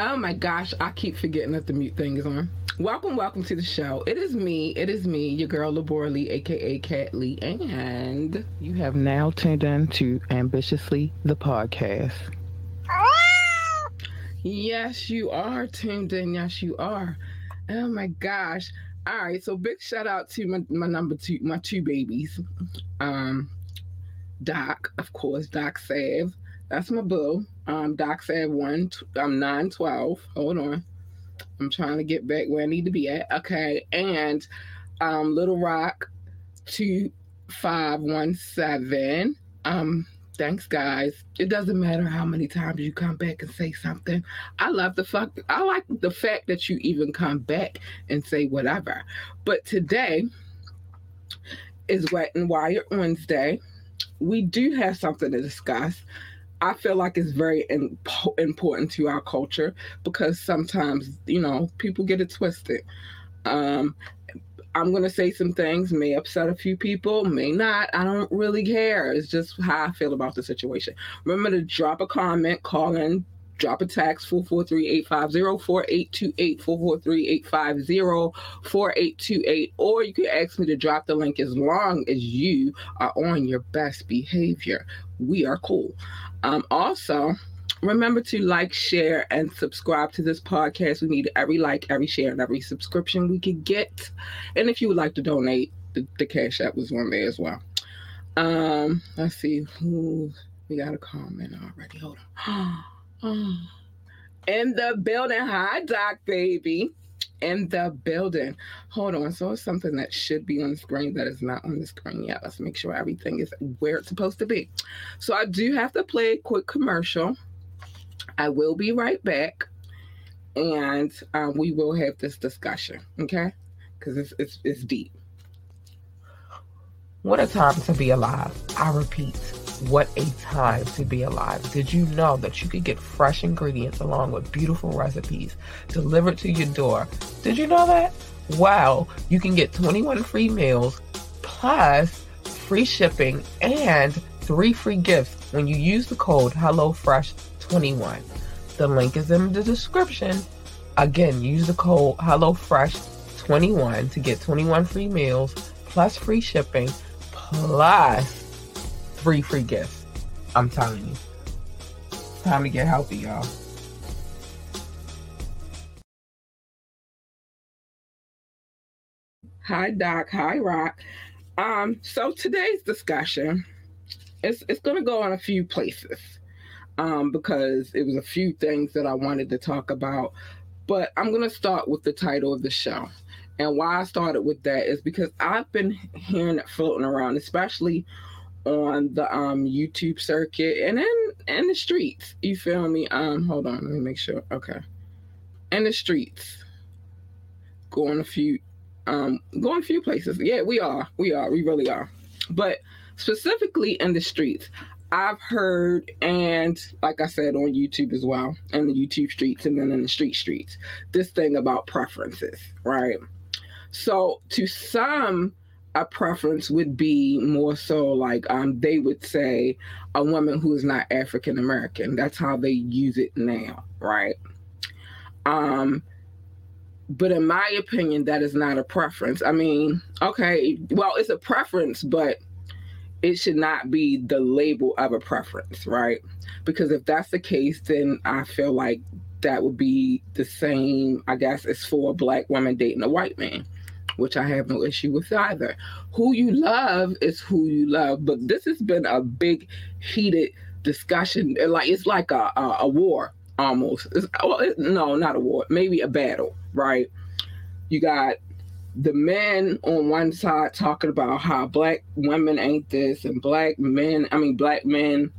Oh my gosh, I keep forgetting that the mute thing is on. Welcome to the show. It is me, your girl Labora Lee, aka Cat Lee, and you have now tuned in to Ambitiously the Podcast. Yes, you are tuned in. Yes, you are. Oh my gosh. All right, so big shout out to my two babies. Doc, of course, Doc Sav. That's my boo. Doc Sav 912. Hold on. I'm trying to get back where I need to be at. Okay. And Little Rock 2517. Thanks, guys. It doesn't matter how many times you come back and say something. I like the fact that you even come back and say whatever. But today is Wet and Wired Wednesday. We do have something to discuss. I feel like it's very important to our culture because sometimes, you know, people get it twisted. I'm going to say some things, may upset a few people, may not. I don't really care. It's just how I feel about the situation. Remember to drop a comment, call in, drop a text, 443-850-4828, 443-850-4828, or you can ask me to drop the link as long as you are on your best behavior. We are cool. Also, remember to like, share, and subscribe to this podcast. We need every like, every share, and every subscription we could get. And if you would like to donate, the Cash App was on there as well. Let's see. Ooh, we got a comment already. Hold on. In the building. Hi, Doc, baby. In the building. Hold on. So it's something that should be on the screen that is not on the screen yet. Let's make sure everything is where it's supposed to be. So I do have to play a quick commercial. I will be right back, and we will have this discussion, okay? Because it's deep. What a time to be alive. I repeat, what a time to be alive. Did you know that you could get fresh ingredients along with beautiful recipes delivered to your door? Did you know that? Wow, you can get 21 free meals plus free shipping and 3 free gifts when you use the code HelloFresh21. The link is in the description. Again, use the code HelloFresh21 to get 21 free meals plus free shipping plus 3 free gifts. I'm telling you. It's time to get healthy, y'all. Hi, Doc. Hi, Rock. So today's discussion, it's going to go on a few places because it was a few things that I wanted to talk about. But I'm going to start with the title of the show. And why I started with that is because I've been hearing it floating around, especially on the YouTube circuit and in the streets. You feel me? Hold on, let me make sure. Okay, in the streets, going a few places. Yeah, we really are. But specifically in the streets, I've heard, and like I said, on YouTube as well, in the YouTube streets, and then in the streets, this thing about preferences, right? So to some, a preference would be more so like they would say a woman who is not African American. That's how they use it now, right? But in my opinion, that is not a preference. I mean, okay, well, it's a preference, but it should not be the label of a preference, right? Because if that's the case, then I feel like that would be the same, I guess, as for a black woman dating a white man, which I have no issue with either. Who you love is who you love, but this has been a big heated discussion. It's like a war almost. No, not a war, maybe a battle, right? You got the men on one side talking about how black women ain't this and black men, the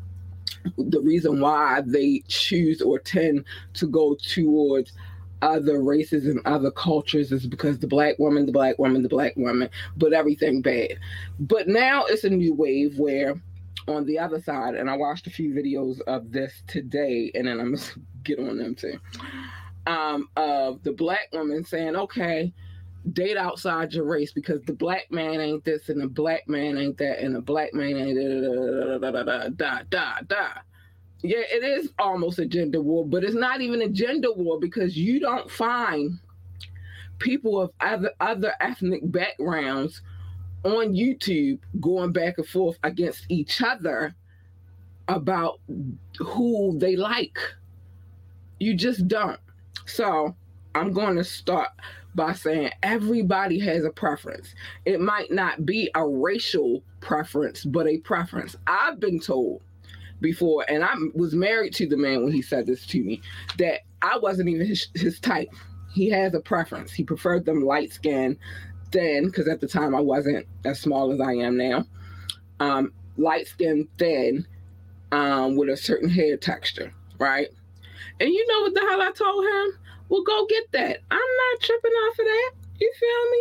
reason why they choose or tend to go towards other races and other cultures is because the black woman, but everything bad. But now it's a new wave where on the other side, and I watched a few videos of this today, and then I'm going to get on them too, of the black woman saying, okay, date outside your race because the black man ain't this and the black man ain't that and the black man ain't da da da da da da da da da. Yeah, it is almost a gender war, but it's not even a gender war because you don't find people of other ethnic backgrounds on YouTube going back and forth against each other about who they like. You just don't. So I'm going to start by saying everybody has a preference. It might not be a racial preference, but a preference. I've been told before, and I was married to the man when he said this to me, that I wasn't even his type. He has a preference. He preferred them light skin thin, because at the time I wasn't as small as I am now. Light skin thin, with a certain hair texture, right? And you know what the hell I told him? Well, go get that. I'm not tripping off of that. You feel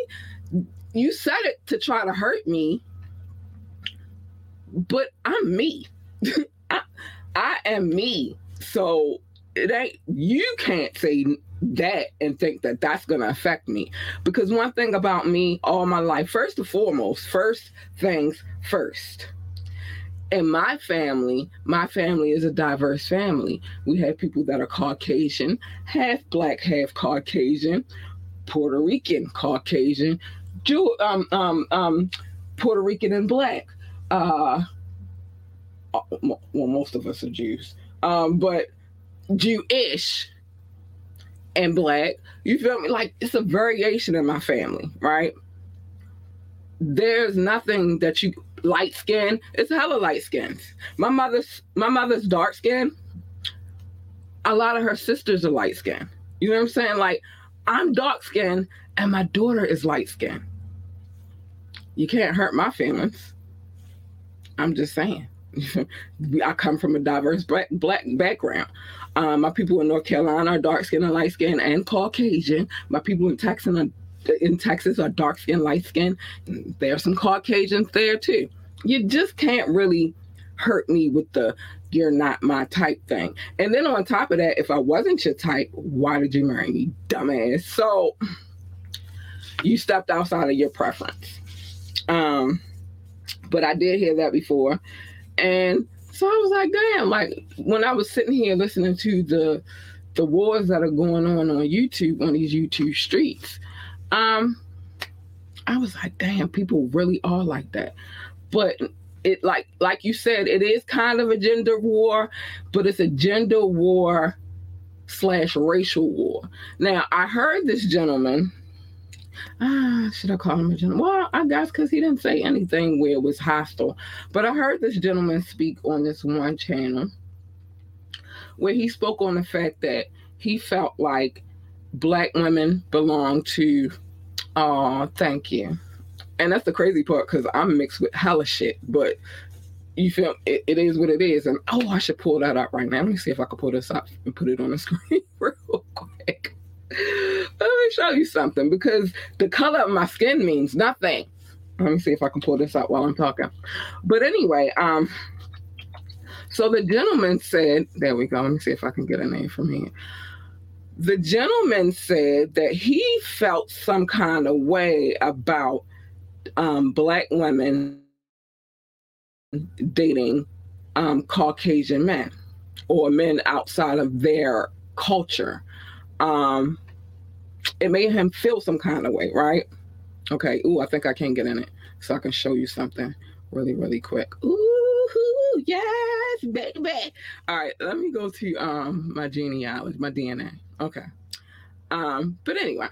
me? You said it to try to hurt me, but I'm me. I am me. So it ain't, you can't say that and think that that's going to affect me. Because one thing about me all my life, first and foremost, first things first. In my family is a diverse family. We have people that are Caucasian, half Black, half Caucasian, Puerto Rican, Caucasian, Jew, Puerto Rican and Black. Well, most of us are Jews, but Jewish and Black. You feel me? Like, it's a variation in my family, right? There's nothing that you... light skin. It's hella light skins. My mother's dark skin. A lot of her sisters are light skin. You know what I'm saying? Like, I'm dark skin and my daughter is light skin. You can't hurt my feelings. I'm just saying. I come from a diverse black background. My people in North Carolina are dark skin and light skin and Caucasian. My people in Texas are dark skin, light skin. There's some Caucasians there too. You just can't really hurt me with the "you're not my type" thing. And then on top of that, if I wasn't your type, why did you marry me, dumbass? So you stepped outside of your preference. But I did hear that before, and so I was like, damn. Like, when I was sitting here listening to the wars that are going on YouTube, on these YouTube streets. I was like, damn, people really are like that. But it, like you said, it is kind of a gender war, but it's a gender war / racial war. Now, I heard this gentleman, should I call him a gentleman? Well, I guess, because he didn't say anything where it was hostile, but I heard this gentleman speak on this one channel where he spoke on the fact that he felt like Black women belong to, thank you. And that's the crazy part, because I'm mixed with hella shit, but you feel it is what it is. And I should pull that up right now. Let me see if I can pull this up and put it on the screen real quick. Let me show you something, because the color of my skin means nothing. Let me see if I can pull this up while I'm talking. But anyway, so the gentleman said, there we go. Let me see if I can get a name from here. The gentleman said that he felt some kind of way about Black women dating Caucasian men or men outside of their culture. It made him feel some kind of way, right? Okay. Ooh, I think I can get in it, so I can show you something really, really quick. Ooh, yes, baby. All right, let me go to my genealogy, my DNA. Okay. But anyway,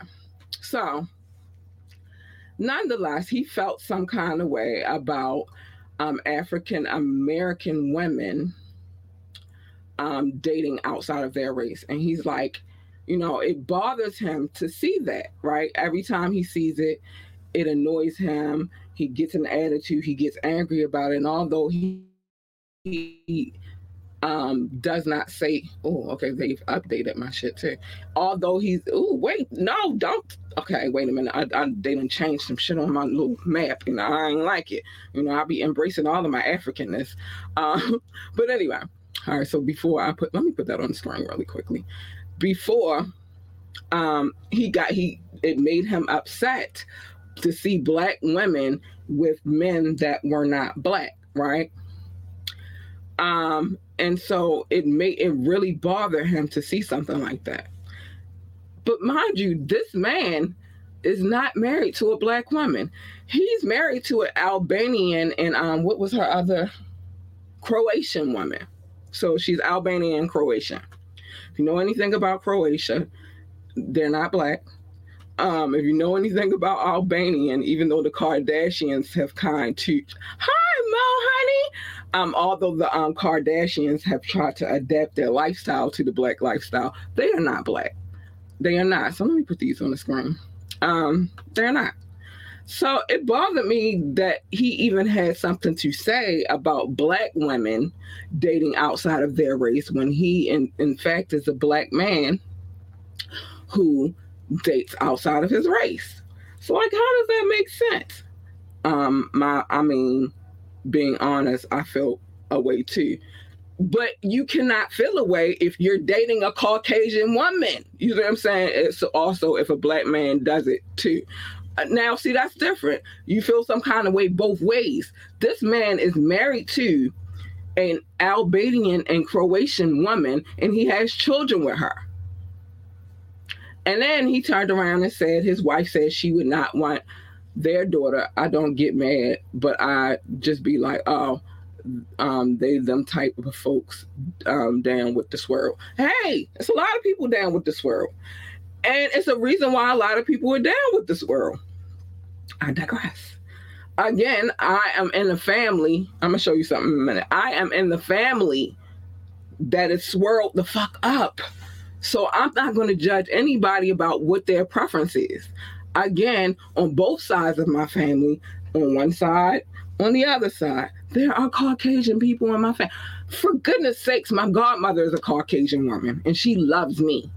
so nonetheless, he felt some kind of way about African American women dating outside of their race. And he's like, you know, it bothers him to see that, right? Every time he sees it, it annoys him. He gets an attitude. He gets angry about it. And although he does not say, oh, okay, they've updated my shit too. Although he's, oh, wait, no, don't. Okay, wait a minute. They done changed some shit on my little map, and I ain't like it. You know, I'll be embracing all of my Africanness. But anyway, all right, so let me put that on the screen really quickly. Before it made him upset to see Black women with men that were not Black, right? And so it really bothered him to see something like that. But mind you, this man is not married to a black woman. He's married to an Albanian and what was her other? Croatian woman. So she's Albanian and Croatian. If you know anything about Croatia, they're not black. If you know anything about Albanian, even though the Kardashians have kind to, hi, Mo, honey. Although the Kardashians have tried to adapt their lifestyle to the black lifestyle, they are not black. They are not. So let me put these on the screen. They're not. So it bothered me that he even had something to say about black women dating outside of their race when he, in fact, is a black man who dates outside of his race. So, like, how does that make sense? Being honest, I felt a way too. But you cannot feel a way if you're dating a Caucasian woman. You know what I'm saying? It's also if a black man does it too. Now, see, that's different. You feel some kind of way both ways. This man is married to an Albanian and Croatian woman, and he has children with her. And then he turned around and said his wife said she would not want their daughter. I don't get mad, but I just be like, oh, they them type of folks down with the swirl. Hey, it's a lot of people down with the swirl. And it's a reason why a lot of people are down with the swirl. I digress. Again, I am in the family. I'm going to show you something in a minute. I am in the family that is swirled the fuck up. So I'm not going to judge anybody about what their preference is. Again, on both sides of my family, on one side, on the other side, there are Caucasian people in my family. For goodness sakes, my godmother is a Caucasian woman, and she loves me.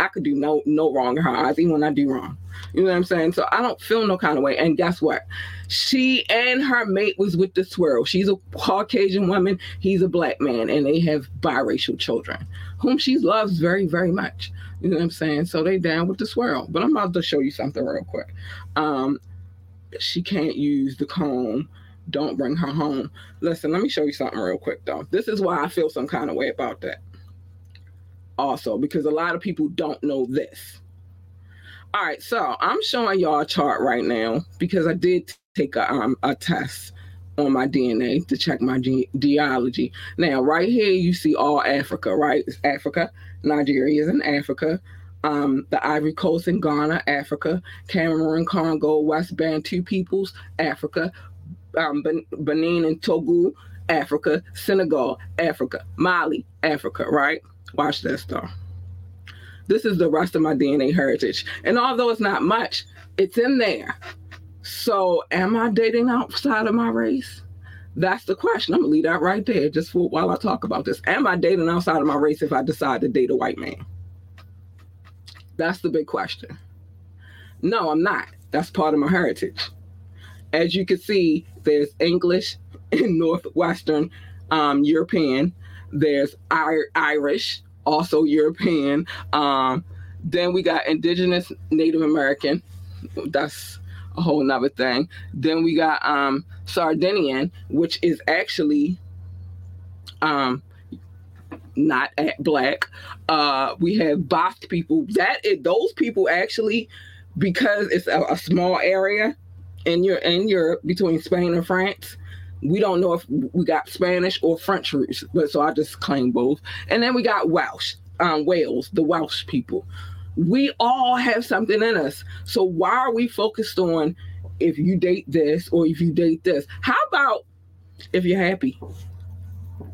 I could do no wrong in her eyes, even when I do wrong. You know what I'm saying? So I don't feel no kind of way. And guess what? She and her mate was with the swirl. She's a Caucasian woman. He's a black man. And they have biracial children, whom she loves very, very much. You know what I'm saying? So they down with the swirl. But I'm about to show you something real quick. She can't use the comb. Don't bring her home. Listen, let me show you something real quick, though. This is why I feel some kind of way about that. Also, because a lot of people don't know this. All right, so I'm showing y'all a chart right now because I did take a test on my DNA to check my genealogy. Now, right here, you see all Africa, right? It's Africa. Nigeria is in Africa. The Ivory Coast in Ghana, Africa. Cameroon, Congo, West Bantu peoples, Africa. Benin and Togo, Africa. Senegal, Africa. Mali, Africa, right? Watch this, though. This is the rest of my DNA heritage. And although it's not much, it's in there. So am I dating outside of my race? That's the question. I'm going to leave that right there just for while I talk about this. Am I dating outside of my race if I decide to date a white man? That's the big question. No, I'm not. That's part of my heritage. As you can see, there's English and Northwestern European. There's Irish, also European. Then we got indigenous Native American. That's a whole nother thing. Then we got Sardinian, which is actually not black. We have Basque people. Those people actually, because it's a small area in Europe between Spain and France, we don't know if we got Spanish or French roots, but so I just claim both. And then we got Welsh, Wales, the Welsh people. We all have something in us. So why are we focused on if you date this or if you date this? How about if you're happy?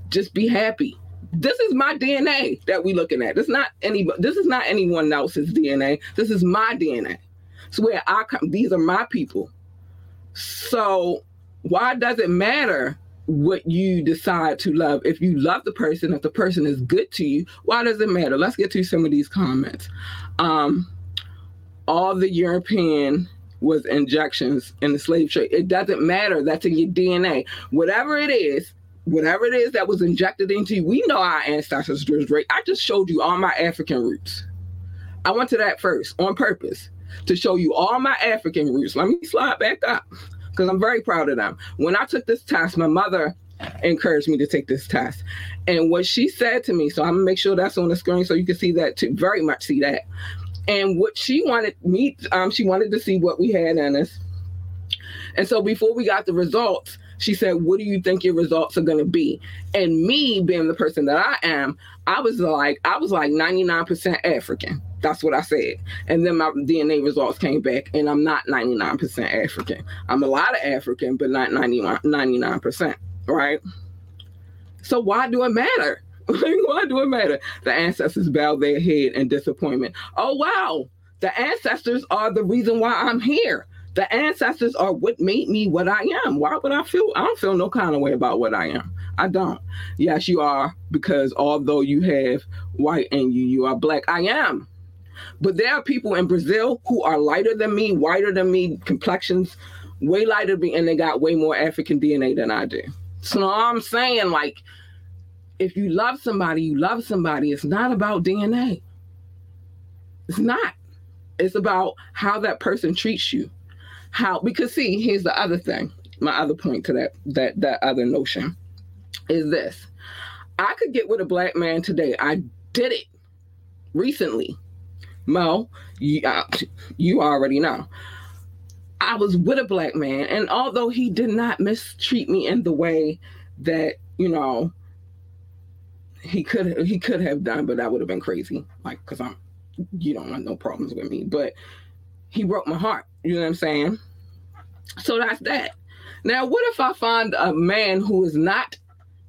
Just be happy. This is my DNA that we're looking at. This is not anyone else's DNA. This is my DNA. It's where I come. These are my people. So why does it matter what you decide to love? If you love the person, if the person is good to you, why does it matter? Let's get to some of these comments. All the European was injections in the slave trade. It doesn't matter. That's in your DNA. Whatever it is that was injected into you, we know our ancestors were raped. I just showed you all my African roots. I went to that first on purpose to show you all my African roots. Let me slide back up, because I'm very proud of them. When I took this test, my mother encouraged me to take this test. And what she said to me, so I'm gonna make sure that's on the screen so you can see that too, very much see that. And what she wanted me, she wanted to see what we had in us. And so before we got the results, she said, what do you think your results are going to be? And me being the person that I am, I was like 99% African. That's what I said. And then my DNA results came back and I'm not 99% African. I'm a lot of African, but not 99%, right? So why do it matter? Why do it matter? The ancestors bowed their head in disappointment. Oh, wow. The ancestors are the reason why I'm here. The ancestors are what made me what I am. Why would I don't feel no kind of way about what I am. I don't. Yes, you are, because although you have white in you, you are black. I am. But there are people in Brazil who are lighter than me, whiter than me, complexions way lighter than me, and they got way more African DNA than I do. So I'm saying, like, if you love somebody, you love somebody. It's not about DNA. It's not. It's about how that person treats you. How, because see, here's the other thing, my other point to that other notion is this. I could get with a black man today. I did it recently. Mo, you already know. I was with a black man, and although he did not mistreat me in the way that, you know, he could have done, but that would have been crazy. Like, because you don't want no problems with me, but he broke my heart. You know what I'm saying? So that's that. Now, what if I find a man who is not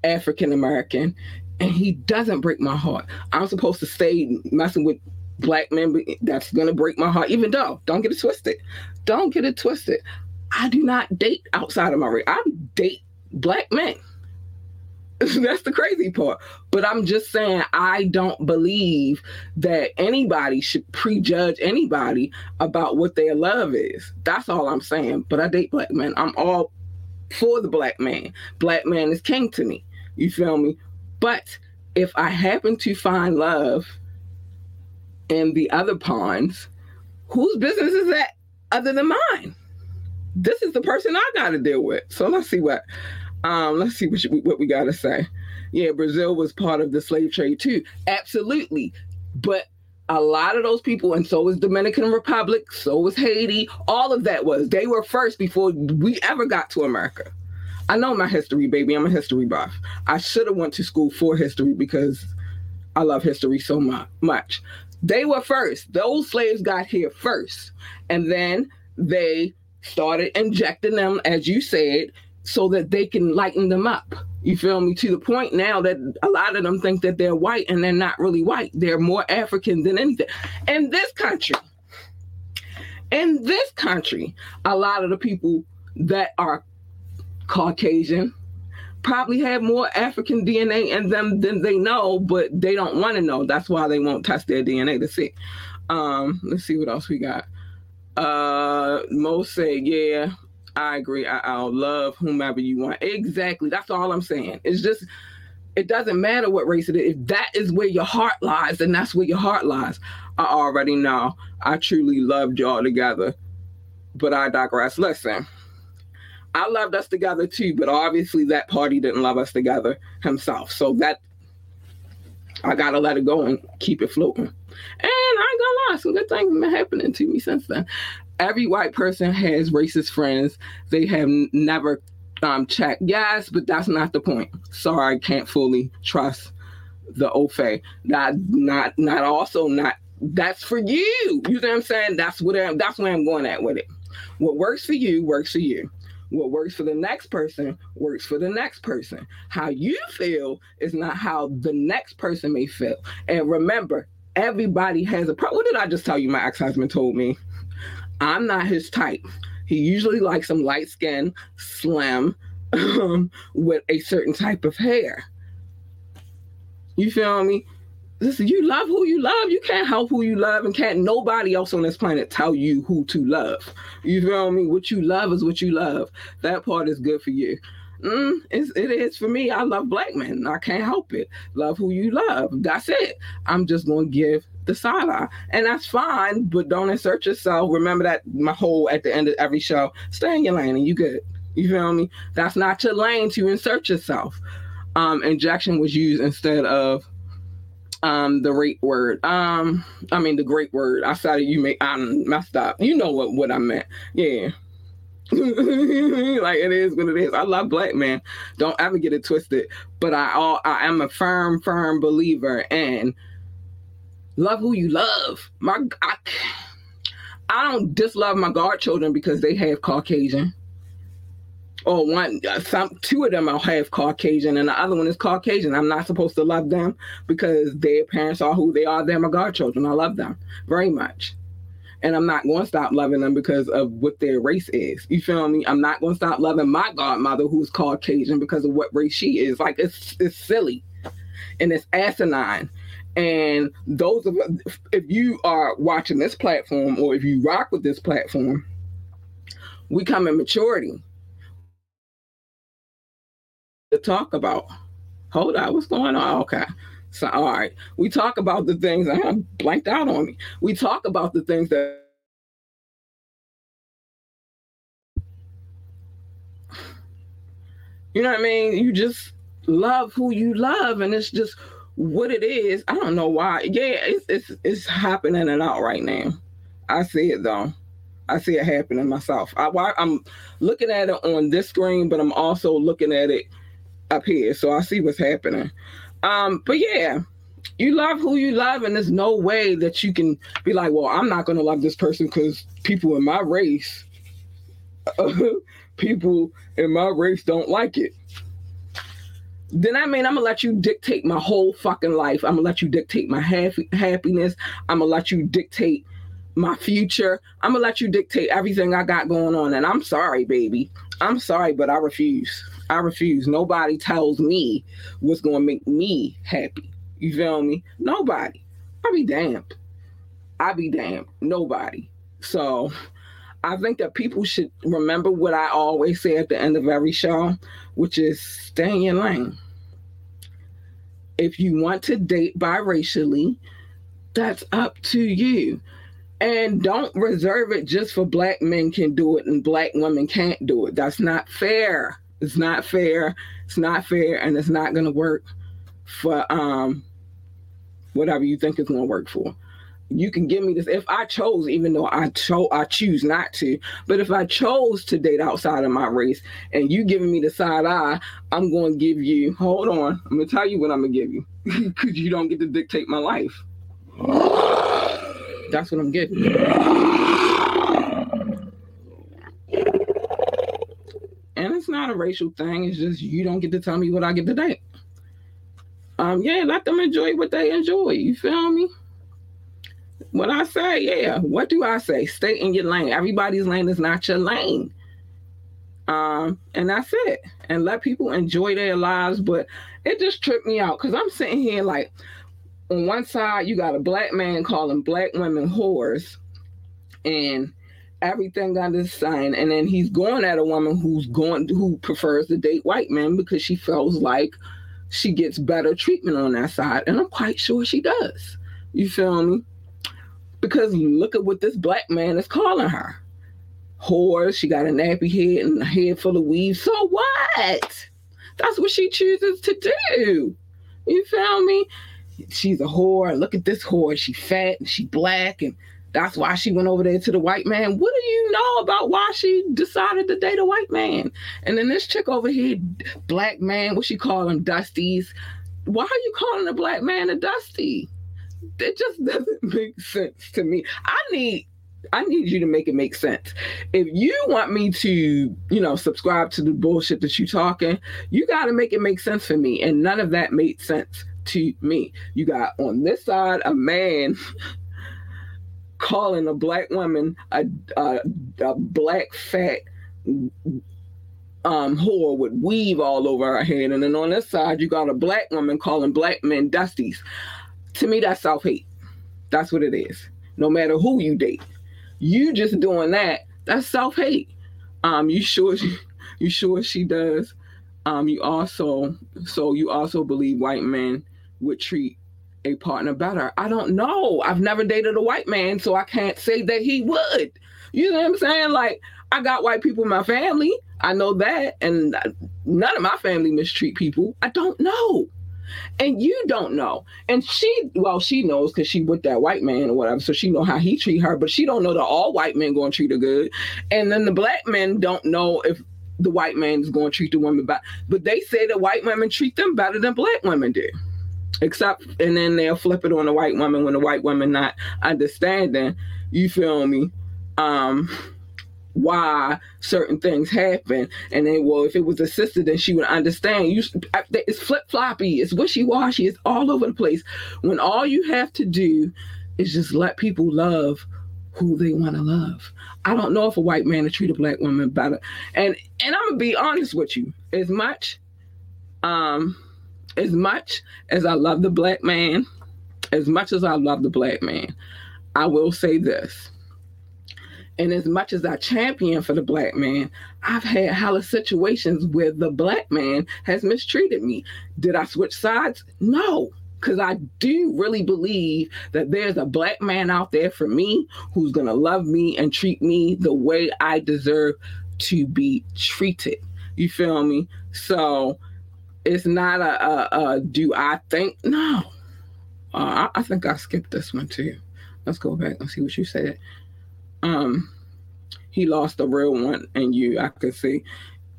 African-American and he doesn't break my heart? I'm supposed to stay messing with black men, but that's going to break my heart, even though, don't get it twisted. Don't get it twisted. I do not date outside of my race. I date black men. That's the crazy part. But I'm just saying, I don't believe that anybody should prejudge anybody about what their love is. That's all I'm saying. But I date black men. I'm all for the black man. Black man is king to me. You feel me? But if I happen to find love in the other ponds, whose business is that other than mine? This is the person I got to deal with. So let's see what we got to say. Yeah, Brazil was part of the slave trade too. Absolutely. But a lot of those people, and so was Dominican Republic, so was Haiti, all of that was. They were first before we ever got to America. I know my history, baby. I'm a history buff. I should have went to school for history because I love history so much. They were first. Those slaves got here first. And then they started injecting them, as you said, so that they can lighten them up. You feel me? To the point now that a lot of them think that they're white and they're not really white. They're more African than anything. In this country, a lot of the people that are Caucasian probably have more African DNA in them than they know, but they don't want to know. That's why they won't test their DNA to see. Let's see what else we got. Mo said, yeah. I agree. I'll love whomever you want. Exactly. That's all I'm saying. It's just, it doesn't matter what race it is. If that is where your heart lies, then that's where your heart lies. I already know. I truly loved y'all together, but I digress. Listen, I loved us together too, but obviously that party didn't love us together himself. So that, I got to let it go and keep it floating. And I ain't gonna lie, some good things have been happening to me since then. Every white person has racist friends. They have never checked. Yes, but that's not the point. Sorry, I can't fully trust the OFA. That's for you. You know what I'm saying? That's where I'm going at with it. What works for you, works for you. What works for the next person, works for the next person. How you feel is not how the next person may feel. And remember, everybody has a problem. What did I just tell you? My ex-husband told me. I'm not his type. He usually likes some light skin, slim, with a certain type of hair. You feel me? Listen, you love who you love. You can't help who you love, and can't nobody else on this planet tell you who to love. You feel me? What you love is what you love. That part is good for you. It is for me. I love black men. I can't help it. Love who you love. That's it. I'm just going to give the side eye. And that's fine, but don't insert yourself. Remember that my whole, at the end of every show, stay in your lane and you good. You feel me? That's not your lane to insert yourself. Injection was used instead of the rape word. The great word. I said you make. I messed up. You know what I meant. Yeah. Like, it is what it is. I love black men. Don't ever get it twisted. But I am a firm believer in love who you love. I don't dislove my godchildren because they have Caucasian. Or two of them are half Caucasian and the other one is Caucasian. I'm not supposed to love them because their parents are who they are. They're my godchildren. I love them very much. And I'm not going to stop loving them because of what their race is. You feel me? I'm not going to stop loving my godmother who's Caucasian because of what race she is. Like, it's silly and it's asinine. And if you are watching this platform or if you rock with this platform, we come in maturity to talk about. Hold on, what's going on? Okay. So, all right, we talk about the things that blanked out on me. We talk about the things that you know what I mean. You just love who you love, and it's just what it is. I don't know why. Yeah, it's happening and out right now. I see it though. I see it happening myself. I'm looking at it on this screen, but I'm also looking at it up here, so I see what's happening. But yeah, you love who you love, and there's no way that you can be like, well, I'm not going to love this person because people in my race don't like it. Then I'm going to let you dictate my whole fucking life. I'm going to let you dictate my happiness. I'm going to let you dictate my future. I'm going to let you dictate everything I got going on. And I'm sorry, baby. I'm sorry, but I refuse. Nobody tells me what's going to make me happy. You feel me? Nobody. I be damned. Nobody. So I think that people should remember what I always say at the end of every show, which is stay in your lane. If you want to date biracially, that's up to you. And don't reserve it just for black men can do it and black women can't do it. That's not fair. It's not fair, and it's not going to work for whatever you think it's going to work for. You can give me this. If I chose, even though I choose not to, but if I chose to date outside of my race and you giving me the side eye, I'm going to give you, hold on, I'm going to tell you what I'm going to give you because you don't get to dictate my life. That's what I'm getting. And it's not a racial thing. It's just you don't get to tell me what I get to date. Let them enjoy what they enjoy. You feel me? What I say, yeah. What do I say? Stay in your lane. Everybody's lane is not your lane. And that's it. And let people enjoy their lives. But it just tripped me out because I'm sitting here like, on one side, you got a black man calling black women whores and everything under the sun. And then he's going at a woman who prefers to date white men because she feels like she gets better treatment on that side. And I'm quite sure she does. You feel me? Because look at what this black man is calling her. Whores. She got a nappy head and a head full of weave. So what? That's what she chooses to do. You feel me? She's a whore. Look at this whore. She fat and she black. And that's why she went over there to the white man. What do you know about why she decided to date a white man? And then this chick over here, black man, what she call them, dusties. Why are you calling a black man a dusty? It just doesn't make sense to me. I need you to make it make sense. If you want me to, subscribe to the bullshit that you talking, you got to make it make sense for me. And none of that made sense to me. You got on this side a man calling a black woman a black fat whore with weave all over her head, and then on this side you got a black woman calling black men dusties. To me, that's self-hate. That's what it is. No matter who you date, you just doing that. That's self-hate. You sure she does. You also believe white men would treat a partner better. I don't know. I've never dated a white man, so I can't say that he would. You know what I'm saying? Like, I got white people in my family. I know that. And none of my family mistreat people. I don't know. And you don't know. And she knows because she with that white man or whatever. So she know how he treat her, but she don't know that all white men going to treat her good. And then the black men don't know if the white man is going to treat the women better. But they say that white women treat them better than black women do. Except, and then they'll flip it on the white woman when the white woman not understanding, you feel me, why certain things happen. And then, well, if it was a sister, then she would understand. It's flip-floppy, it's wishy-washy, it's all over the place. When all you have to do is just let people love who they want to love. I don't know if a white man would treat a black woman better. And I'm going to be honest with you, as much as I love the black man, I will say this. And as much as I champion for the black man, I've had hella situations where the black man has mistreated me. Did I switch sides? No, because I do really believe that there's a black man out there for me who's going to love me and treat me the way I deserve to be treated. You feel me? So it's not a do I think? No. I think I skipped this one too. Let's go back and see what you said. He lost a real one, and I could see.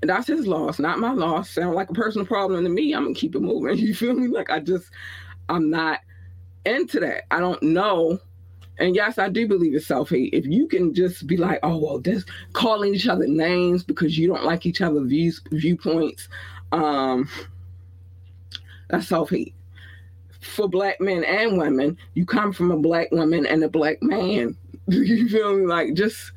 That's his loss, not my loss. Sound like a personal problem to me. I'm going to keep it moving. You feel me? Like, I'm not into that. I don't know. And yes, I do believe it's self-hate. If you can just be like, oh, well, this calling each other names because you don't like each other's viewpoints, that's self-hate. For black men and women, you come from a black woman and a black man. You feel me? Like, just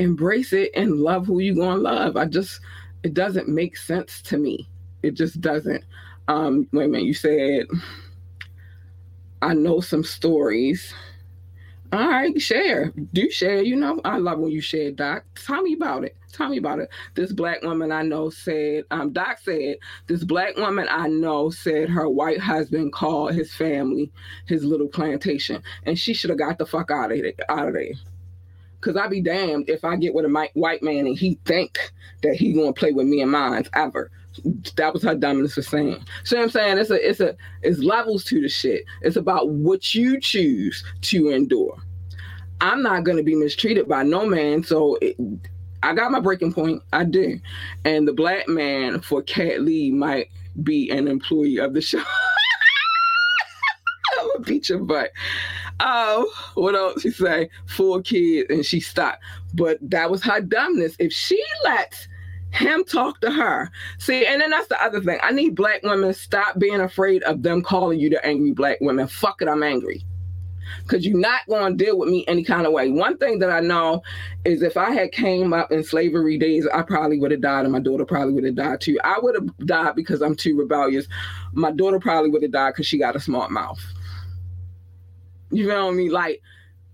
embrace it and love who you gonna love. It doesn't make sense to me. It just doesn't. Wait a minute, you said, I know some stories. All right, share. Do share. You know, I love when you share, Doc. Tell me about it. This black woman I know said, Doc said, this black woman I know said her white husband called his family his little plantation, and she should have got the fuck out of there. Because I'd be damned if I get with a white man and he think that he going to play with me and mine's ever. That was her dumbness for saying. See what I'm saying? It's levels to the shit. It's about what you choose to endure. I'm not going to be mistreated by no man, so I got my breaking point. I do. And the black man for Cat Lee might be an employee of the show. I'm going to beat your butt. What else she say? 4 kids, and she stopped. But that was her dumbness. If she lets him talk to her. See, and then that's the other thing. I need black women stop being afraid of them calling you the angry black women. Fuck it, I'm angry. Because you're not going to deal with me any kind of way. One thing that I know is if I had came up in slavery days, I probably would have died, and my daughter probably would have died too. I would have died because I'm too rebellious. My daughter probably would have died because she got a smart mouth. You feel me? Like,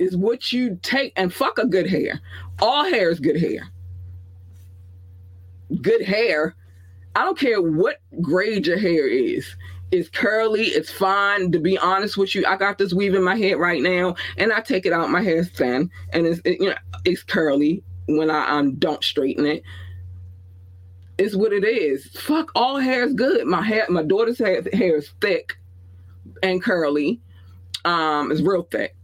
it's what you take, and fuck a good hair. All hair is good hair. Good hair. I don't care what grade your hair is. It's curly. It's fine. To be honest with you, I got this weave in my head right now, and I take it out. My hair's thin, and it's curly when I don't straighten it. It's what it is. Fuck, all hair is good. My daughter's hair is thick and curly. It's real thick.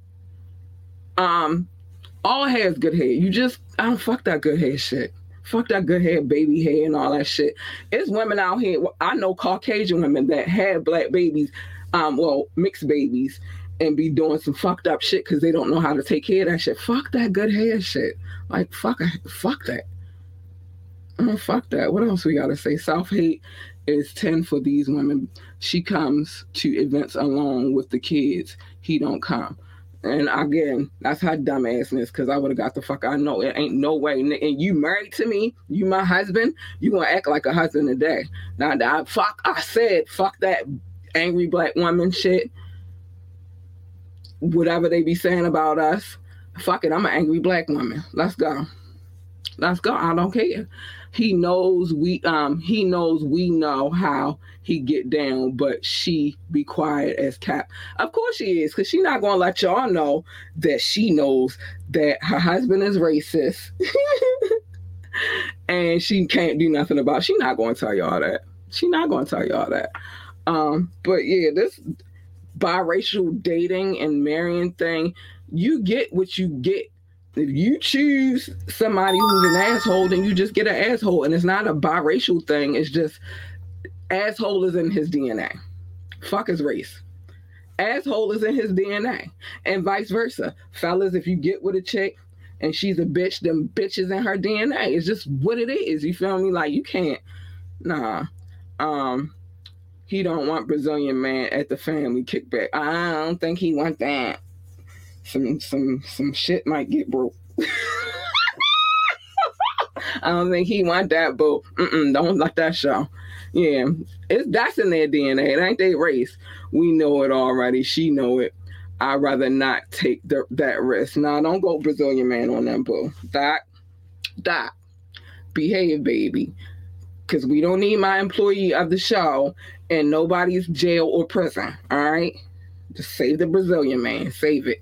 All hair is good hair. I don't fuck that good hair shit. Fuck that good hair, baby hair, and all that shit. It's women out here. I know Caucasian women that have black babies, mixed babies, and be doing some fucked up shit because they don't know how to take care of that shit. Fuck that good hair shit. Like, fuck that. Fuck that. What else we gotta say? Self-hate is 10 for these women. She comes to events along with the kids. He don't come. And again, that's her dumbassness, because I would have got the fuck. I know it ain't no way. And you married to me, you my husband, you gonna act like a husband today. Now that fuck that angry black woman shit. Whatever they be saying about us, fuck it, I'm an angry black woman. Let's go. I don't care. He knows we know how he get down, but she be quiet as cap. Of course she is, because she not going to let y'all know that she knows that her husband is racist. and she can't do nothing about it. She not going to tell y'all that. But yeah, this biracial dating and marrying thing, you get what you get. If you choose somebody who's an asshole, then you just get an asshole. And it's not a biracial thing. It's just asshole is in his DNA. Fuck his race. Asshole is in his DNA. And vice versa. Fellas, if you get with a chick and she's a bitch, them bitches in her DNA. It's just what it is. You feel me? Like, you can't. Nah. He don't want Brazilian man at the family kickback. I don't think he want that. Some shit might get broke. I don't think he want that, but don't let that show. Yeah, that's in their DNA. It ain't their race. We know it already. She know it. I'd rather not take that risk. Nah, don't go Brazilian man on that, boo. Doc, behave, baby. Because we don't need my employee of the show in nobody's jail or prison, all right? Just save the Brazilian man. Save it.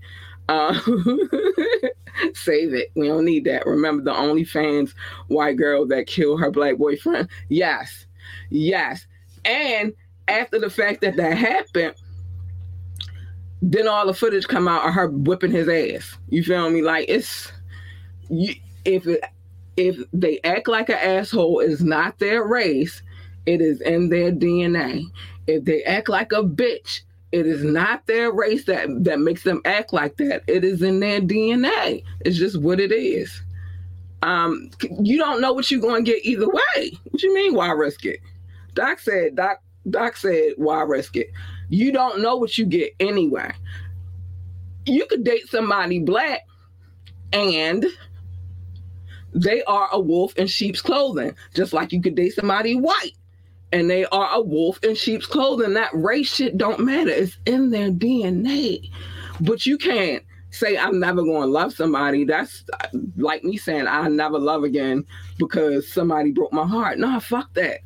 Save it. We don't need that. Remember the OnlyFans white girl that killed her black boyfriend? Yes. And after the fact that happened, then all the footage come out of her whipping his ass. You feel me? Like, if they act like an asshole, it's not their race. It is in their DNA. If they act like a bitch, it is not their race that makes them act like that. It is in their DNA. It's just what it is. You don't know what you're going to get either way. What you mean, why risk it? Doc said, why risk it? You don't know what you get anyway. You could date somebody black and they are a wolf in sheep's clothing, just like you could date somebody white and they are a wolf in sheep's clothing. That race shit don't matter. It's in their DNA. But you can't say, I'm never going to love somebody. That's like me saying, I never love again because somebody broke my heart. Nah, fuck that.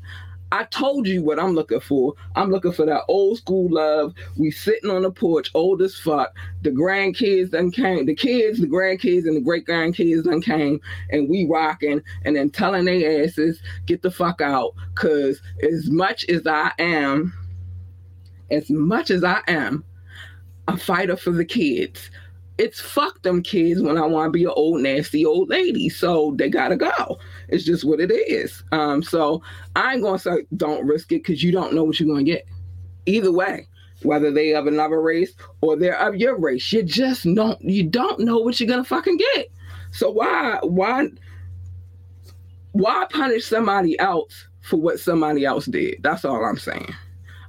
I told you what I'm looking for. I'm looking for that old school love. We sitting on the porch, old as fuck. The grandkids done came. The kids, the grandkids, and the great-grandkids done came. And we rocking and then telling their asses, get the fuck out. Because as much as I am, a fighter for the kids. It's fuck them kids when I want to be an old, nasty old lady. So they got to go. It's just what it is. So I ain't going to say don't risk it because you don't know what you're going to get. Either way, whether they of another race or they're of your race, you just don't know what you're going to fucking get. So why punish somebody else for what somebody else did? That's all I'm saying.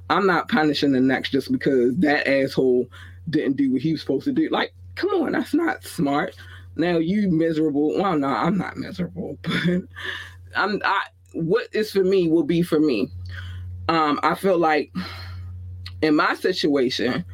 I'm not punishing the next just because that asshole didn't do what he was supposed to do. Like, come on, that's not smart. Now you miserable. Well, no, I'm not miserable, but what is for me will be for me. I feel like in my situation,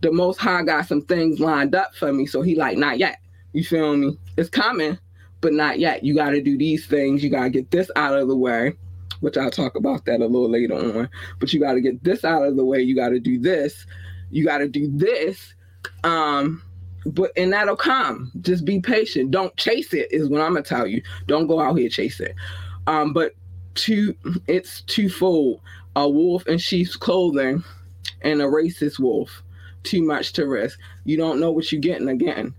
the Most High got some things lined up for me. So he like, not yet. You feel me? It's coming, but not yet. You got to do these things. You got to get this out of the way, which I'll talk about that a little later on. But you got to get this out of the way. You got to do this. You got to do this. And that'll come. Just be patient. Don't chase it is what I'm going to tell you. Don't go out here chase it. It's twofold. A wolf in sheep's clothing and a racist wolf. Too much to risk. You don't know what you're getting again.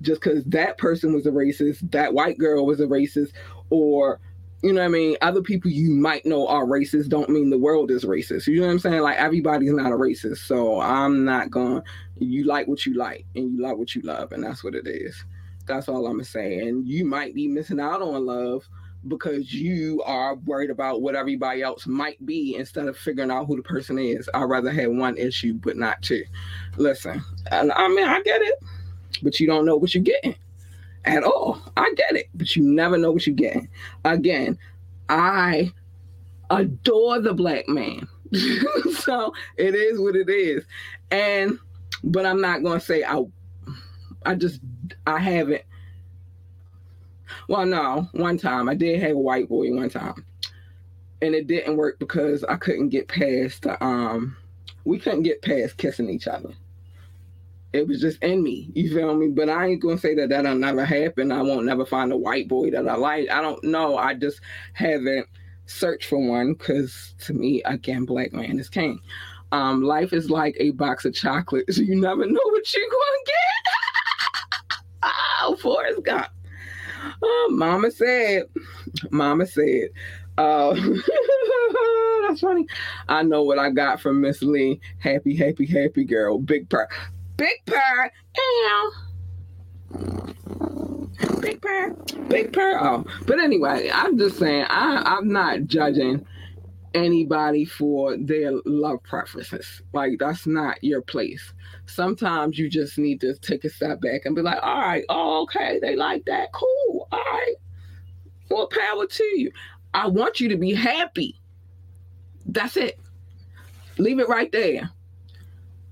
Just because that person was a racist, that white girl was a racist, or, you know what I mean, other people you might know are racist don't mean the world is racist. You know what I'm saying? Like, everybody's not a racist, so I'm not going. You like what you like, and you love what you love, and that's what it is. That's all I'm saying. And you might be missing out on love because you are worried about what everybody else might be instead of figuring out who the person is. I'd rather have one issue but not two. Listen, I mean, I get it, but you don't know what you're getting. At all. I get it, but you never know what you're getting. Again, I adore the black man. So it is what it is. But I'm not going to say I haven't. Well, no, one time I did have a white boy one time and it didn't work because I couldn't get past we couldn't get past kissing each other. It was just in me. You feel me? But I ain't going to say that that'll never happen. I won't never find a white boy that I like. I don't know. I just haven't searched for one because, to me, again, black man is king. Life is like a box of chocolates. You never know what you're going to get. Oh, Forrest Gump. Mama said. That's funny. I know what I got from Miss Lee. Happy, happy, happy girl. Big purr. Ow. Big purr. Oh, but anyway, I'm just saying, I'm not judging anybody for their love preferences. Like, that's not your place. Sometimes you just need to take a step back and be like, all right, oh, okay, they like that. Cool. All right. More power to you. I want you to be happy. That's it. Leave it right there.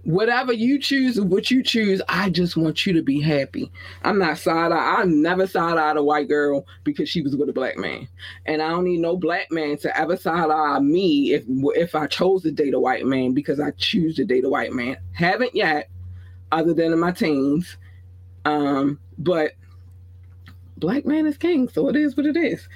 Whatever you choose, what you choose, I just want you to be happy. I'm not side-eyed. I never side-eyed a white girl because she was with a black man. And I don't need no black man to ever side-eye me if I chose to date a white man, because I choose to date a white man. Haven't yet, other than in my teens. But black man is king, so it is what it is.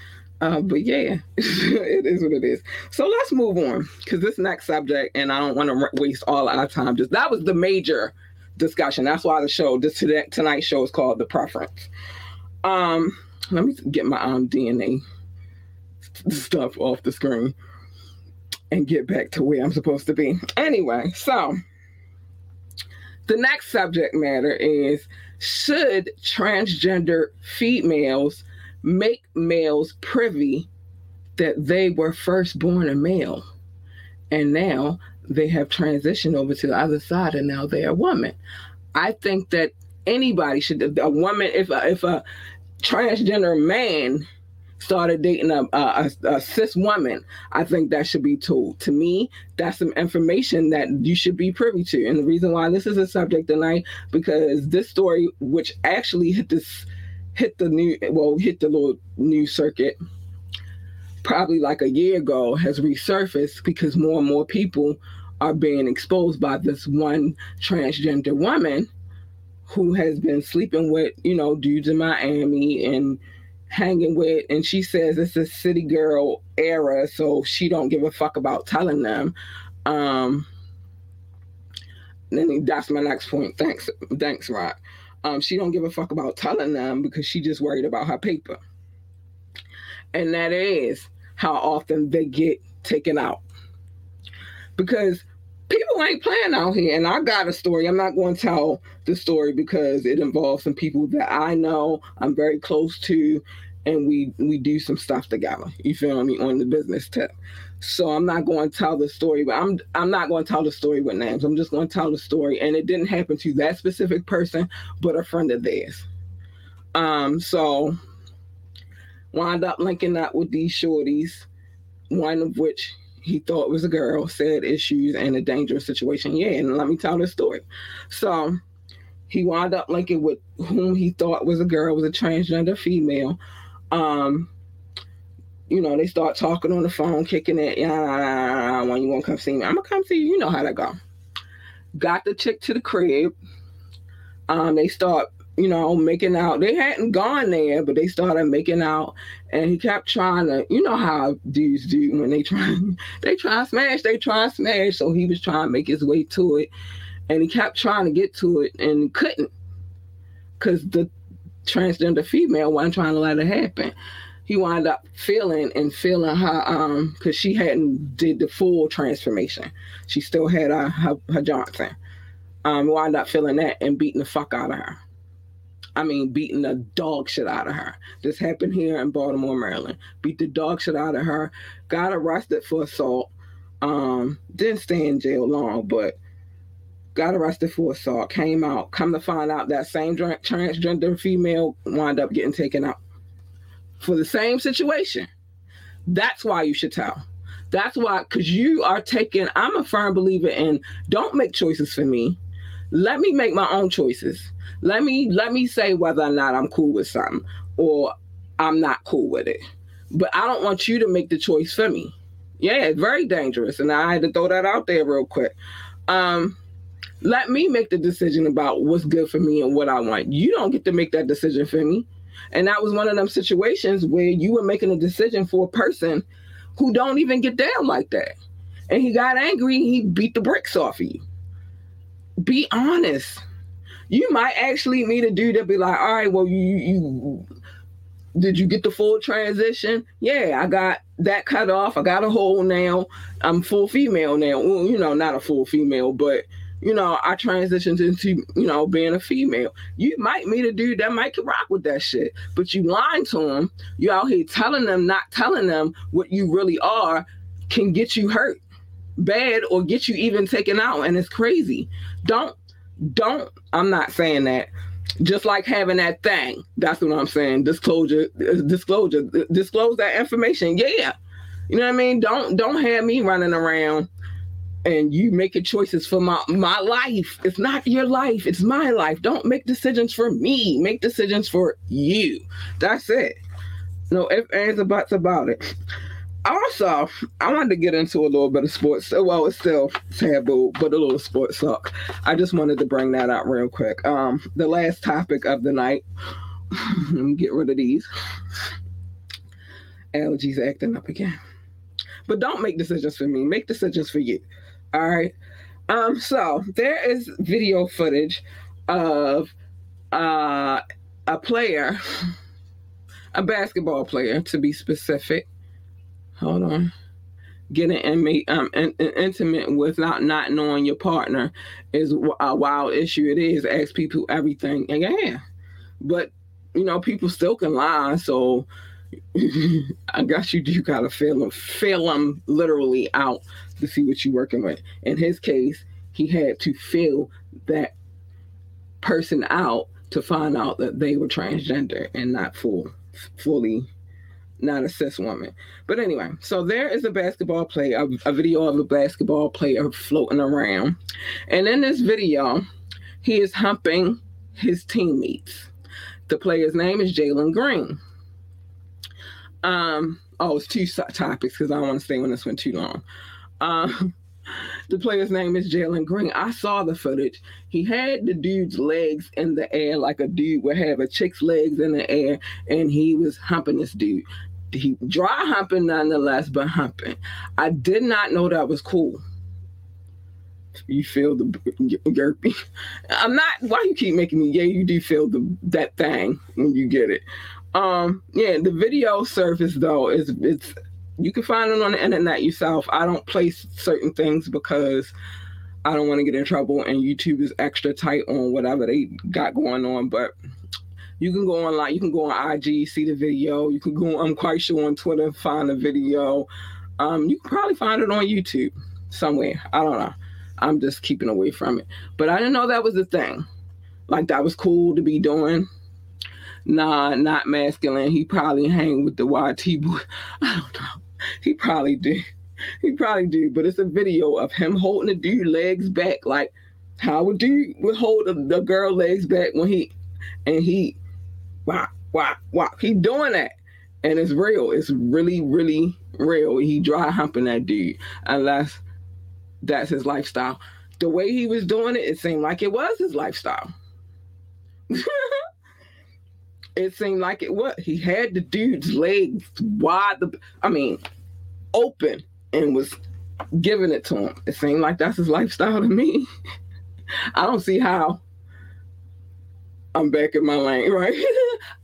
But yeah, it is what it is. So let's move on, because this next subject, and I don't want to waste all our time. Just that was the major discussion. That's why the show, tonight's show, is called The Preference. Let me get my DNA stuff off the screen and get back to where I'm supposed to be. Anyway, so the next subject matter is, should transgender females make males privy that they were first born a male and now they have transitioned over to the other side and now they're a woman? I think that anybody should. A woman, if a transgender man started dating a cis woman, I think that should be told. To me, that's some information that you should be privy to. And the reason why this is a subject tonight, because this story, which actually hit the little news circuit probably like a year ago, has resurfaced because more and more people are being exposed by this one transgender woman who has been sleeping with, dudes in Miami and hanging with, and she says it's a city girl era, so she don't give a fuck about telling them. Then that's my next point. Thanks, Rod. She don't give a fuck about telling them because she just worried about her paper. And that is how often they get taken out. Because people ain't playing out here. And I got a story. I'm not going to tell the story because it involves some people that I know, I'm very close to, and we do some stuff together. You feel me? On the business tip. So I'm not going to tell the story, but I'm not going to tell the story with names. I'm just going to tell the story, and it didn't happen to that specific person, but a friend of theirs. So wound up linking up with these shorties, one of which he thought was a girl, said issues and a dangerous situation. Yeah, and let me tell this story. So he wound up linking with whom he thought was a girl, was a transgender female. They start talking on the phone, kicking it. When you want to come see me, I'm going to come see you. You know how that go. Got the chick to the crib. They start, making out. They hadn't gone there, but they started making out. And he kept trying to, how dudes do when they try to smash. So he was trying to make his way to it. And he kept trying to get to it and couldn't, because the transgender female wasn't trying to let it happen. He wound up feeling her, because she hadn't did the full transformation. She still had her Johnson. Wound up feeling that and beating the fuck out of her. I mean, beating the dog shit out of her. This happened here in Baltimore, Maryland. Beat the dog shit out of her. Got arrested for assault. Didn't stay in jail long, but got arrested for assault. Came out. Come to find out, that same transgender female wound up getting taken out for the same situation. That's why you should tell. That's why, because you are taking, I'm a firm believer in, don't make choices for me. Let me make my own choices. Let me say whether or not I'm cool with something or I'm not cool with it. But I don't want you to make the choice for me. Yeah, it's very dangerous. And I had to throw that out there real quick. Let me make the decision about what's good for me and what I want. You don't get to make that decision for me. And that was one of them situations where you were making a decision for a person who don't even get down like that. And he got angry and he beat the bricks off of you. Be honest. You might actually meet a dude that be like, all right, well, you did you get the full transition? Yeah, I got that cut off. I got a hole now. I'm full female now. Well, you know, not a full female, but, you know, I transitioned into, you know, being a female. You might meet a dude that might rock with that shit, but you lying to him. You out here telling them, not telling them what you really are can get you hurt bad or get you even taken out. And it's crazy. Don't, I'm not saying that. Just like having that thing. That's what I'm saying. Disclose that information. Yeah. You know what I mean? Don't have me running around and you making choices for my life. It's not your life. It's my life. Don't make decisions for me. Make decisions for you. That's it. No ifs, ands, or buts about it. Also, I wanted to get into a little bit of sports. Well, it's still taboo, but a little sports talk. I just wanted to bring that out real quick. The last topic of the night. Let me get rid of these. Allergies acting up again. But don't make decisions for me. Make decisions for you. All right. So there is video footage of a basketball player, to be specific. Hold on. Getting intimate without not knowing your partner is a wild issue. It is. Ask people everything. And yeah. But, you know, people still can lie. So I guess you got to feel them literally out to see what you're working with. In his case, he had to feel that person out to find out that they were transgender and not fully. Not a cis woman. But anyway, so there is a basketball player, a video of a basketball player floating around. And in this video, he is humping his teammates. The player's name is Jalen Green. It's two topics because I don't want to stay on this one too long. The player's name is Jalen Green. I saw the footage. He had the dude's legs in the air like a dude would have a chick's legs in the air, and he was humping this dude. He dry humping nonetheless, but humping. I did not know that was cool. You feel the gurpy. I'm not. Why you keep making me? Yeah, you do feel that thing when you get it. The video surface though it's. You can find it on the internet yourself. I don't place certain things because I don't want to get in trouble, and YouTube is extra tight on whatever they got going on. But you can go online. You can go on IG, see the video. You can go, I'm quite sure, on Twitter, find the video. You can probably find it on YouTube somewhere. I don't know. I'm just keeping away from it. But I didn't know that was a thing. Like, that was cool to be doing. Nah, not masculine. He probably hang with the YT boy. I don't know. He probably do. But it's a video of him holding the dude legs back, like how a dude would hold the girl legs back when he wow. He doing that, and it's real. It's really, really real. He dry humping that dude, unless that's his lifestyle. The way he was doing it, it seemed like it was his lifestyle. It seemed like it was. He had the dude's legs open and was giving it to him. It seemed like that's his lifestyle to me. I don't see how. I'm back in my lane, right?